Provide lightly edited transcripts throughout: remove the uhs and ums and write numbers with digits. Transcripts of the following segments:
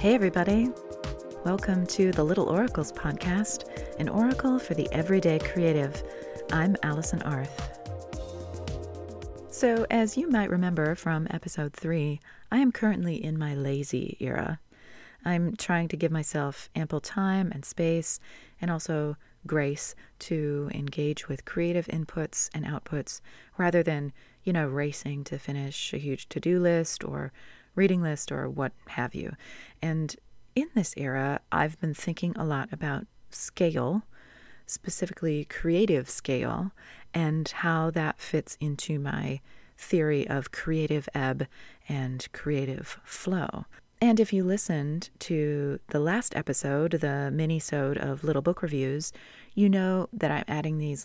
Hey everybody, welcome to the Little Oracles podcast, an oracle for the everyday creative. I'm Alison Arth. So as you might remember from episode 3, I am currently in my lazy era. I'm trying to give myself ample time and space and also grace to engage with creative inputs and outputs rather than, racing to finish a huge to-do list or reading list or what have you. And in this era, I've been thinking a lot about scale, specifically creative scale, and how that fits into my theory of creative ebb and creative flow. And if you listened to the last episode, the mini-sode of Little Book Reviews, you know that I'm adding these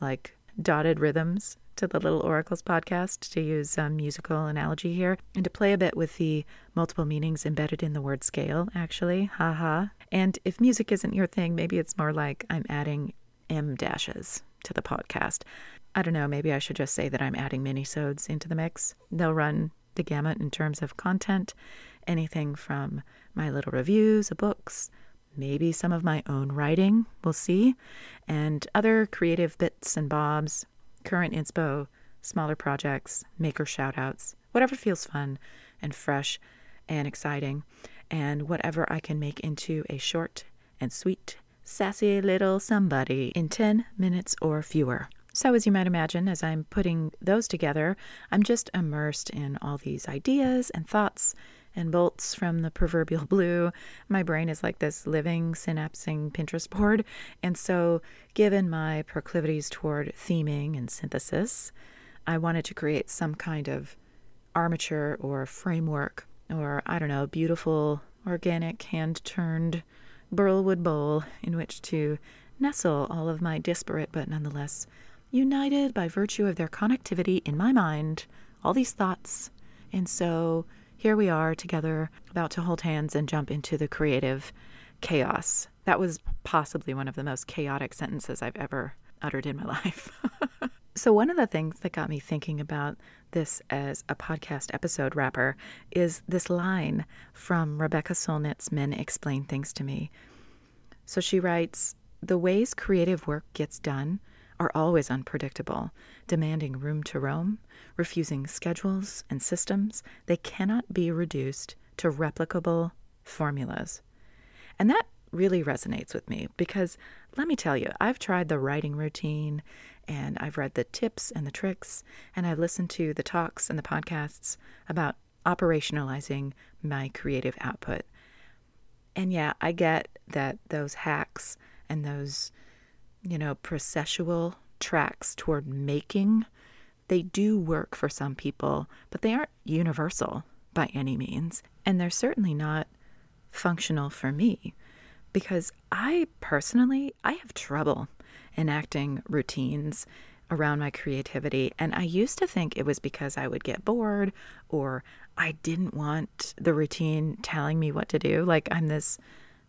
dotted rhythms to the Little Oracles podcast, to use some musical analogy here, and to play a bit with the multiple meanings embedded in the word scale, actually. Haha. And if music isn't your thing, maybe it's more like I'm adding M dashes to the podcast. I don't know, maybe I should just say that I'm adding minisodes into the mix. They'll run the gamut in terms of content, anything from my little reviews of books, maybe some of my own writing, we'll see, and other creative bits and bobs, current inspo, smaller projects, maker shout-outs, whatever feels fun and fresh and exciting, and whatever I can make into a short and sweet, sassy little somebody in 10 minutes or fewer. So as you might imagine, as I'm putting those together, I'm just immersed in all these ideas and thoughts and bolts from the proverbial blue. My brain is like this living, synapsing Pinterest board. And so given my proclivities toward theming and synthesis, I wanted to create some kind of armature or framework or, beautiful, organic, hand-turned burlwood bowl in which to nestle all of my disparate but nonetheless united by virtue of their connectivity in my mind, all these thoughts. And so here we are together, about to hold hands and jump into the creative chaos. That was possibly one of the most chaotic sentences I've ever uttered in my life. So one of the things that got me thinking about this as a podcast episode wrapper is this line from Rebecca Solnit's Men Explain Things to Me. So she writes, "The ways creative work gets done are always unpredictable, demanding room to roam, refusing schedules and systems. They cannot be reduced to replicable formulas." And that really resonates with me because, let me tell you, I've tried the writing routine and I've read the tips and the tricks and I've listened to the talks and the podcasts about operationalizing my creative output. And yeah, I get that those hacks and those processual tracks toward making, they do work for some people, but they aren't universal by any means. And they're certainly not functional for me because I have trouble enacting routines around my creativity. And I used to think it was because I would get bored or I didn't want the routine telling me what to do. Like I'm this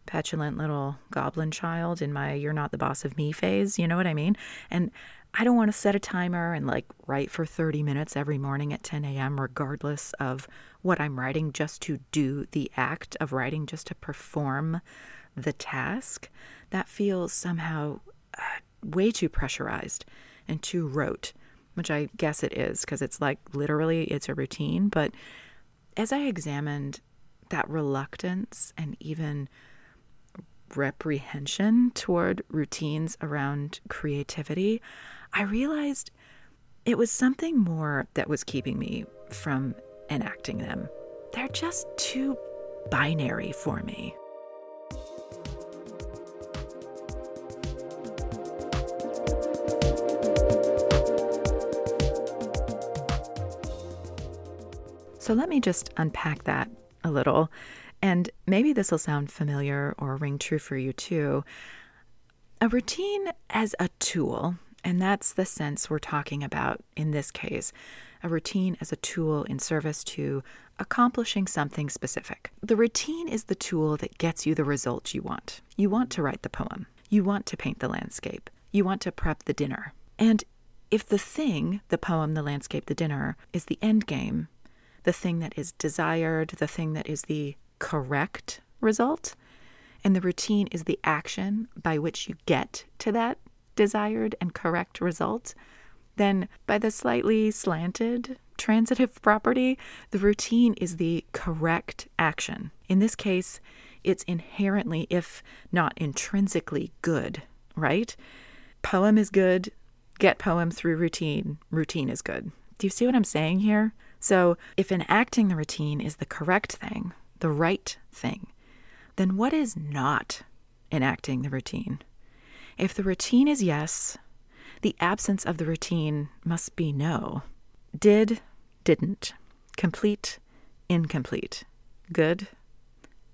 petulant little goblin child in my "you're not the boss of me" phase, you know what I mean? And I don't want to set a timer and write for 30 minutes every morning at 10 a.m. regardless of what I'm writing, just to do the act of writing, just to perform the task. That feels somehow way too pressurized and too rote, which I guess it is because it's literally it's a routine. But as I examined that reluctance and even reprehension toward routines around creativity, I realized it was something more that was keeping me from enacting them. They're just too binary for me. So let me just unpack that a little. And maybe this will sound familiar or ring true for you too. A routine as a tool, and that's the sense we're talking about in this case, a routine as a tool in service to accomplishing something specific. The routine is the tool that gets you the result you want. You want to write the poem. You want to paint the landscape. You want to prep the dinner. And if the thing, the poem, the landscape, the dinner, is the end game, the thing that is desired, the thing that is the correct result, and the routine is the action by which you get to that desired and correct result, then by the slightly slanted transitive property, the routine is the correct action. In this case, it's inherently, if not intrinsically, good, right? Poem is good, get poem through routine, routine is good. Do you see what I'm saying here? So if enacting the routine is the correct thing, the right thing, then what is not enacting the routine? If the routine is yes, the absence of the routine must be no. Did, didn't. Complete, incomplete. Good,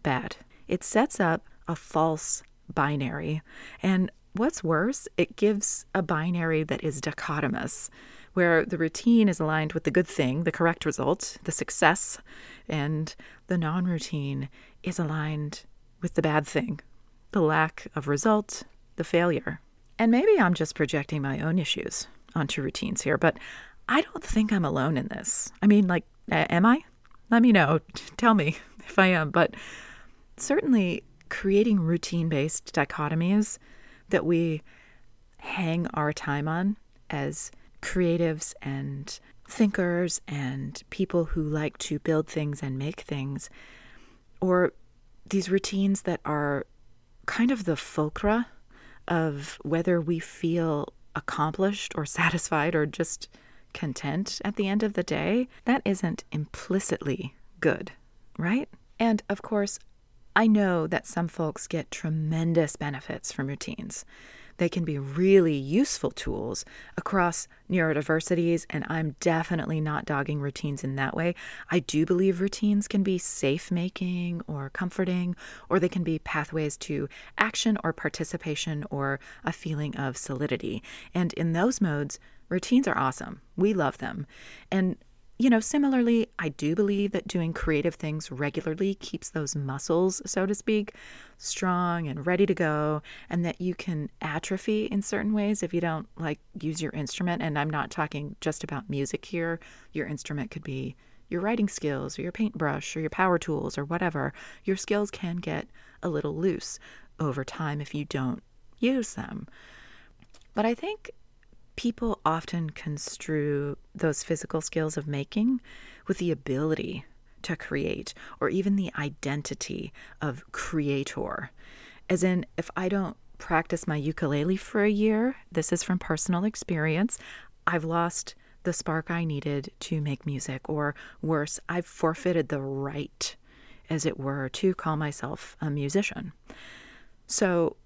bad. It sets up a false binary. And what's worse, it gives a binary that is dichotomous, where the routine is aligned with the good thing, the correct result, the success, and the non-routine is aligned with the bad thing, the lack of result, the failure. And maybe I'm just projecting my own issues onto routines here, but I don't think I'm alone in this. I mean, like, am I? Let me know. Tell me if I am. But certainly creating routine-based dichotomies that we hang our time on as creatives and thinkers and people who like to build things and make things, or these routines that are kind of the fulcra of whether we feel accomplished or satisfied or just content at the end of the day, that isn't implicitly good, right? And of course, I know that some folks get tremendous benefits from routines. They can be really useful tools across neurodiversities, and I'm definitely not dogging routines in that way. I do believe routines can be safe-making or comforting, or they can be pathways to action or participation or a feeling of solidity. And in those modes, routines are awesome. We love them. And similarly, I do believe that doing creative things regularly keeps those muscles, so to speak, strong and ready to go, and that you can atrophy in certain ways if you don't use your instrument. And I'm not talking just about music here. Your instrument could be your writing skills or your paintbrush or your power tools or whatever. Your skills can get a little loose over time if you don't use them. But I think people often construe those physical skills of making with the ability to create, or even the identity of creator. As in, if I don't practice my ukulele for a year, this is from personal experience, I've lost the spark I needed to make music, or worse, I've forfeited the right, as it were, to call myself a musician. So,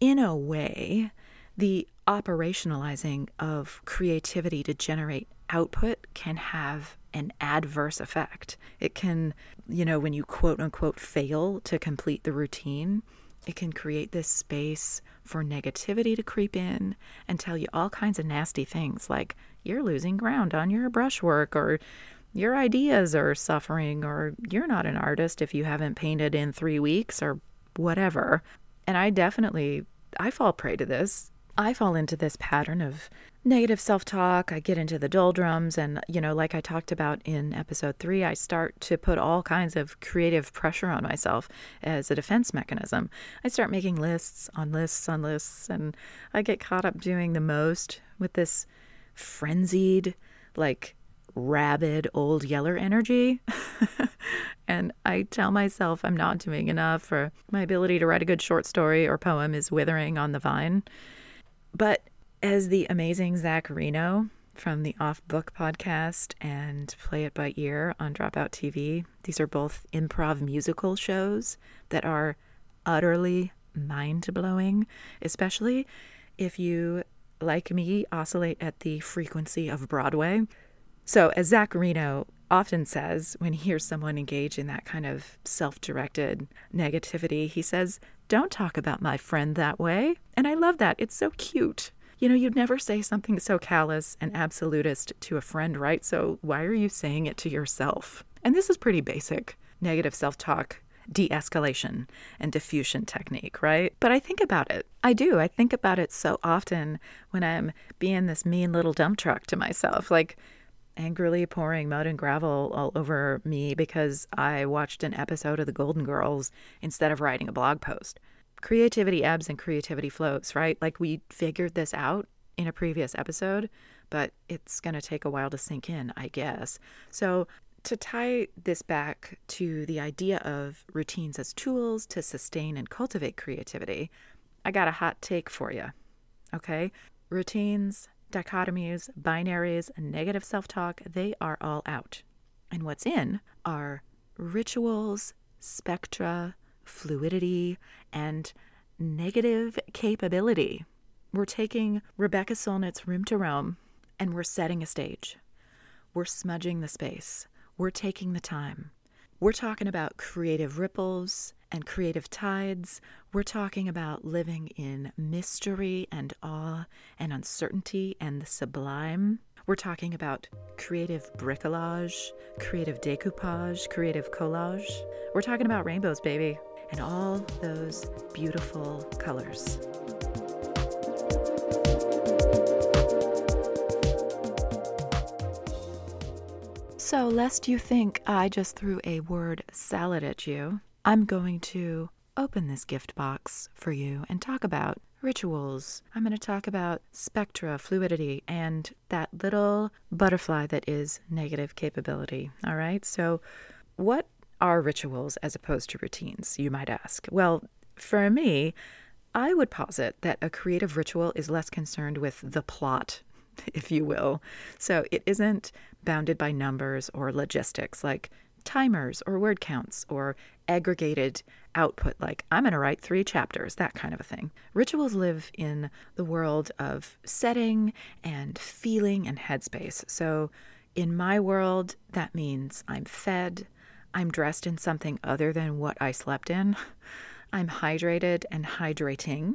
in a way, the operationalizing of creativity to generate output can have an adverse effect. It can, when you quote unquote fail to complete the routine, it can create this space for negativity to creep in and tell you all kinds of nasty things like you're losing ground on your brushwork, or your ideas are suffering, or you're not an artist if you haven't painted in 3 weeks, or whatever. And I fall prey to this. I fall into this pattern of negative self-talk. I get into the doldrums and, like I talked about in episode 3, I start to put all kinds of creative pressure on myself as a defense mechanism. I start making lists on lists on lists, and I get caught up doing the most with this frenzied, rabid Old Yeller energy. And I tell myself I'm not doing enough, or my ability to write a good short story or poem is withering on the vine. But as the amazing Zach Reno from the Off Book podcast and Play It By Ear on Dropout TV, these are both improv musical shows that are utterly mind-blowing, especially if you, like me, oscillate at the frequency of Broadway. So as Zach Reno often says when he hears someone engage in that kind of self-directed negativity, he says, "Don't talk about my friend that way." And I love that. It's so cute. You'd never say something so callous and absolutist to a friend, right? So why are you saying it to yourself? And this is pretty basic negative self-talk, de-escalation and diffusion technique, right? But I think about it. I do. I think about it so often when I'm being this mean little dump truck to myself. angrily pouring mud and gravel all over me because I watched an episode of the Golden Girls instead of writing a blog post. Creativity ebbs and creativity flows, right? Like, we figured this out in a previous episode, but it's going to take a while to sink in, I guess. So to tie this back to the idea of routines as tools to sustain and cultivate creativity, I got a hot take for you, okay? Routines, dichotomies, binaries, negative self-talk, they are all out. And what's in are rituals, spectra, fluidity, and negative capability. We're taking Rebecca Solnit's Room to Roam, and we're setting a stage. We're smudging the space. We're taking the time. We're talking about creative ripples and creative tides. We're talking about living in mystery and awe and uncertainty and the sublime. We're talking about creative bricolage, creative decoupage, creative collage. We're talking about rainbows, baby, and all those beautiful colors. So, lest you think I just threw a word salad at you, I'm going to open this gift box for you and talk about rituals. I'm going to talk about spectra, fluidity, and that little butterfly that is negative capability. All right. So what are rituals as opposed to routines, you might ask? Well, for me, I would posit that a creative ritual is less concerned with the plot, if you will. So it isn't bounded by numbers or logistics like timers or word counts or aggregated output, like I'm going to write 3 chapters, that kind of a thing. Rituals live in the world of setting and feeling and headspace. So in my world, that means I'm fed, I'm dressed in something other than what I slept in, I'm hydrated and hydrating,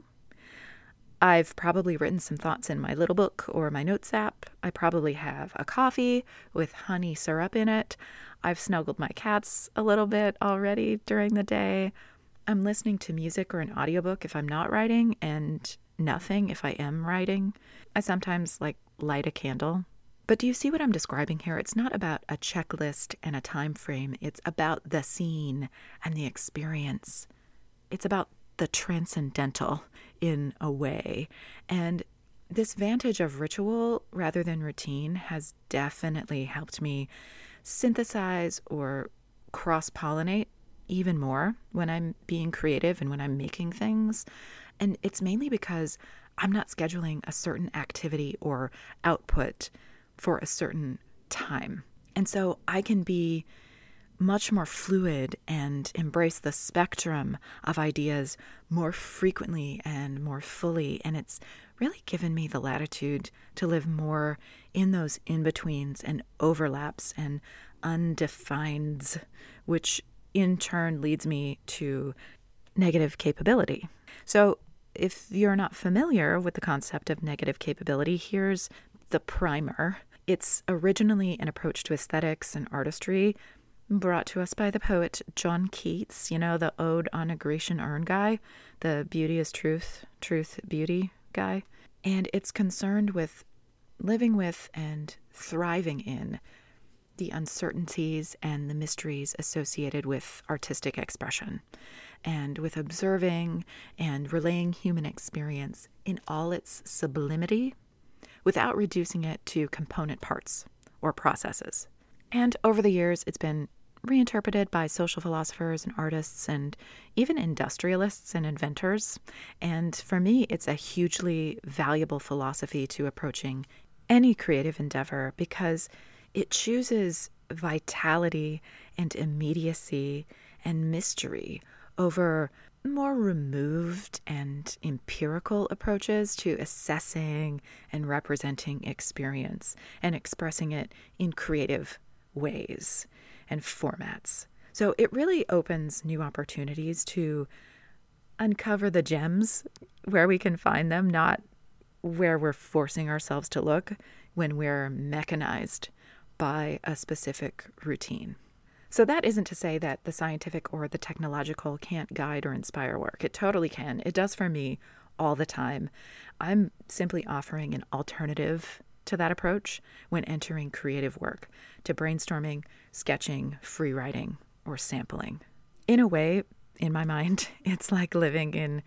I've probably written some thoughts in my little book or my notes app. I probably have a coffee with honey syrup in it. I've snuggled my cats a little bit already during the day. I'm listening to music or an audiobook if I'm not writing, and nothing if I am writing. I sometimes light a candle. But do you see what I'm describing here? It's not about a checklist and a time frame. It's about the scene and the experience. It's about the transcendental in a way. And this vantage of ritual rather than routine has definitely helped me synthesize or cross-pollinate even more when I'm being creative and when I'm making things. And it's mainly because I'm not scheduling a certain activity or output for a certain time. And so I can be much more fluid and embrace the spectrum of ideas more frequently and more fully. And it's really given me the latitude to live more in those in-betweens and overlaps and undefineds, which in turn leads me to negative capability. So if you're not familiar with the concept of negative capability, here's the primer. It's originally an approach to aesthetics and artistry brought to us by the poet John Keats, you know, the Ode on a Grecian Urn guy, the Beauty is Truth, Truth Beauty guy. And it's concerned with living with and thriving in the uncertainties and the mysteries associated with artistic expression and with observing and relaying human experience in all its sublimity without reducing it to component parts or processes. And over the years, it's been reinterpreted by social philosophers and artists and even industrialists and inventors. And for me, it's a hugely valuable philosophy to approaching any creative endeavor because it chooses vitality and immediacy and mystery over more removed and empirical approaches to assessing and representing experience and expressing it in creative ways and formats. So it really opens new opportunities to uncover the gems where we can find them, not where we're forcing ourselves to look when we're mechanized by a specific routine. So that isn't to say that the scientific or the technological can't guide or inspire work. It totally can. It does for me all the time. I'm simply offering an alternative to that approach when entering creative work, to brainstorming, sketching, free writing, or sampling. In a way, in my mind, it's like living in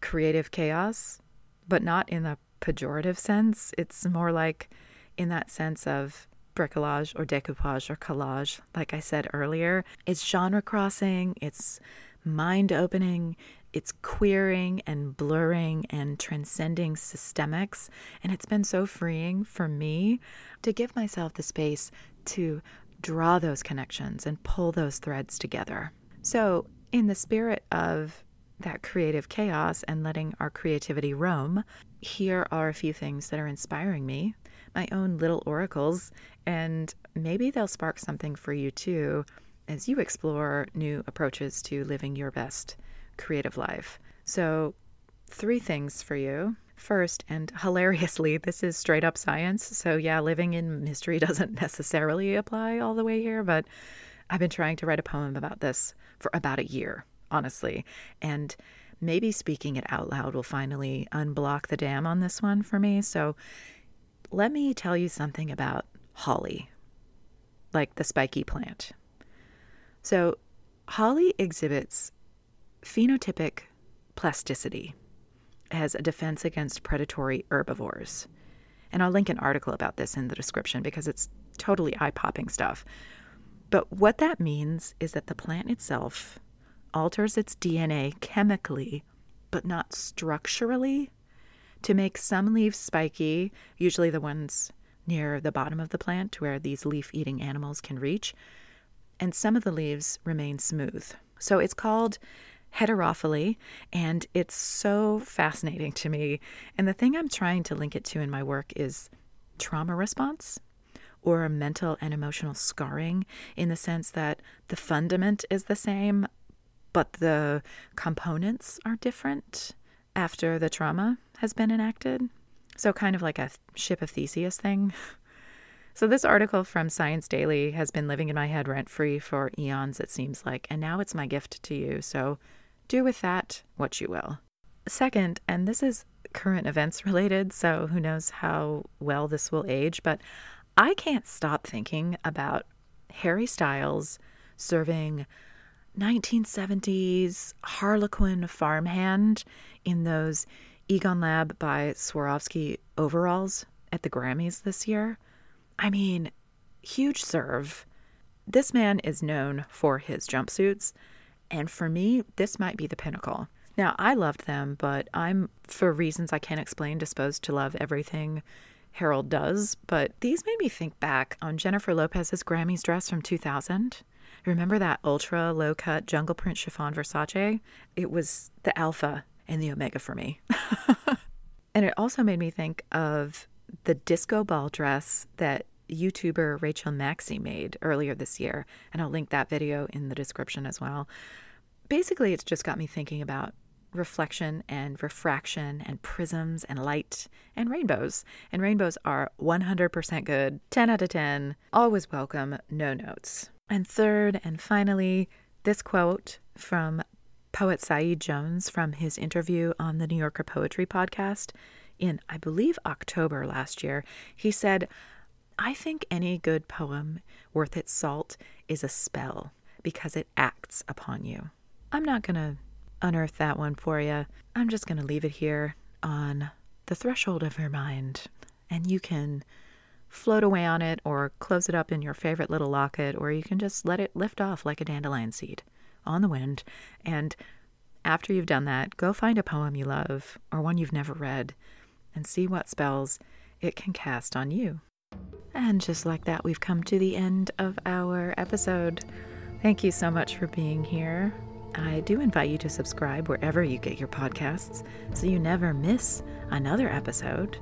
creative chaos, but not in the pejorative sense. It's more like in that sense of bricolage or decoupage or collage, like I said earlier. It's genre crossing, it's mind opening, it's queering and blurring and transcending systemics. And it's been so freeing for me to give myself the space to draw those connections and pull those threads together. So in the spirit of that creative chaos and letting our creativity roam, here are a few things that are inspiring me, my own little oracles, and maybe they'll spark something for you too as you explore new approaches to living your best creative life. So 3 things for you. First, and hilariously, this is straight up science. So yeah, living in mystery doesn't necessarily apply all the way here, but I've been trying to write a poem about this for about a year, honestly. And maybe speaking it out loud will finally unblock the dam on this one for me. So let me tell you something about holly, like the spiky plant. So holly exhibits phenotypic plasticity as a defense against predatory herbivores. And I'll link an article about this in the description because it's totally eye-popping stuff. But what that means is that the plant itself alters its DNA chemically, but not structurally, to make some leaves spiky, usually the ones near the bottom of the plant where these leaf-eating animals can reach, and some of the leaves remain smooth. So it's called heterophily, and it's so fascinating to me. And the thing I'm trying to link it to in my work is trauma response, or mental and emotional scarring, in the sense that the fundament is the same, but the components are different after the trauma has been enacted. So kind of like a ship of Theseus thing. So this article from Science Daily has been living in my head rent-free for eons, it seems like, and now it's my gift to you. So do with that what you will. Second, and this is current events related, so who knows how well this will age, but I can't stop thinking about Harry Styles serving 1970s Harlequin farmhand in those Egon Lab by Swarovski overalls at the Grammys this year. I mean, huge serve. This man is known for his jumpsuits, and for me, this might be the pinnacle. Now, I loved them, but I'm, for reasons I can't explain, disposed to love everything Harold does, but these made me think back on Jennifer Lopez's Grammys dress from 2000. Remember that ultra low-cut jungle print chiffon Versace? It was the alpha and the omega for me. And it also made me think of the disco ball dress that YouTuber Rachel Maksy made earlier this year, and I'll link that video in the description as well. Basically, it's just got me thinking about reflection and refraction and prisms and light and rainbows. And rainbows are 100% good, 10 out of 10, always welcome, no notes. And third and finally, this quote from poet Saeed Jones from his interview on the New Yorker Poetry Podcast in, I believe, October last year. He said, "I think any good poem worth its salt is a spell because it acts upon you." I'm not going to unearth that one for you. I'm just going to leave it here on the threshold of your mind, and you can float away on it or close it up in your favorite little locket, or you can just let it lift off like a dandelion seed on the wind. And after you've done that, go find a poem you love or one you've never read and see what spells it can cast on you. And just like that, we've come to the end of our episode. Thank you so much for being here. I do invite you to subscribe wherever you get your podcasts so you never miss another episode.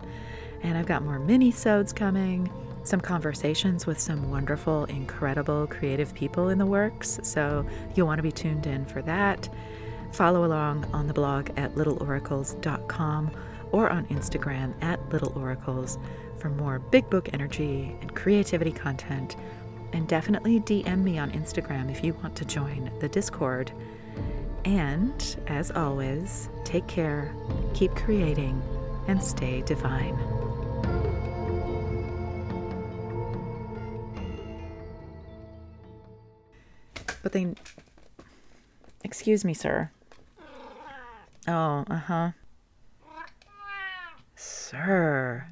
And I've got more mini-sodes coming, some conversations with some wonderful, incredible, creative people in the works, so you'll want to be tuned in for that. Follow along on the blog at littleoracles.com or on Instagram at littleoracles for more big book energy and creativity content. And definitely DM me on Instagram if you want to join the Discord. And as always, take care, keep creating, and stay divine. But they... Excuse me, sir. Oh, uh-huh. Sir.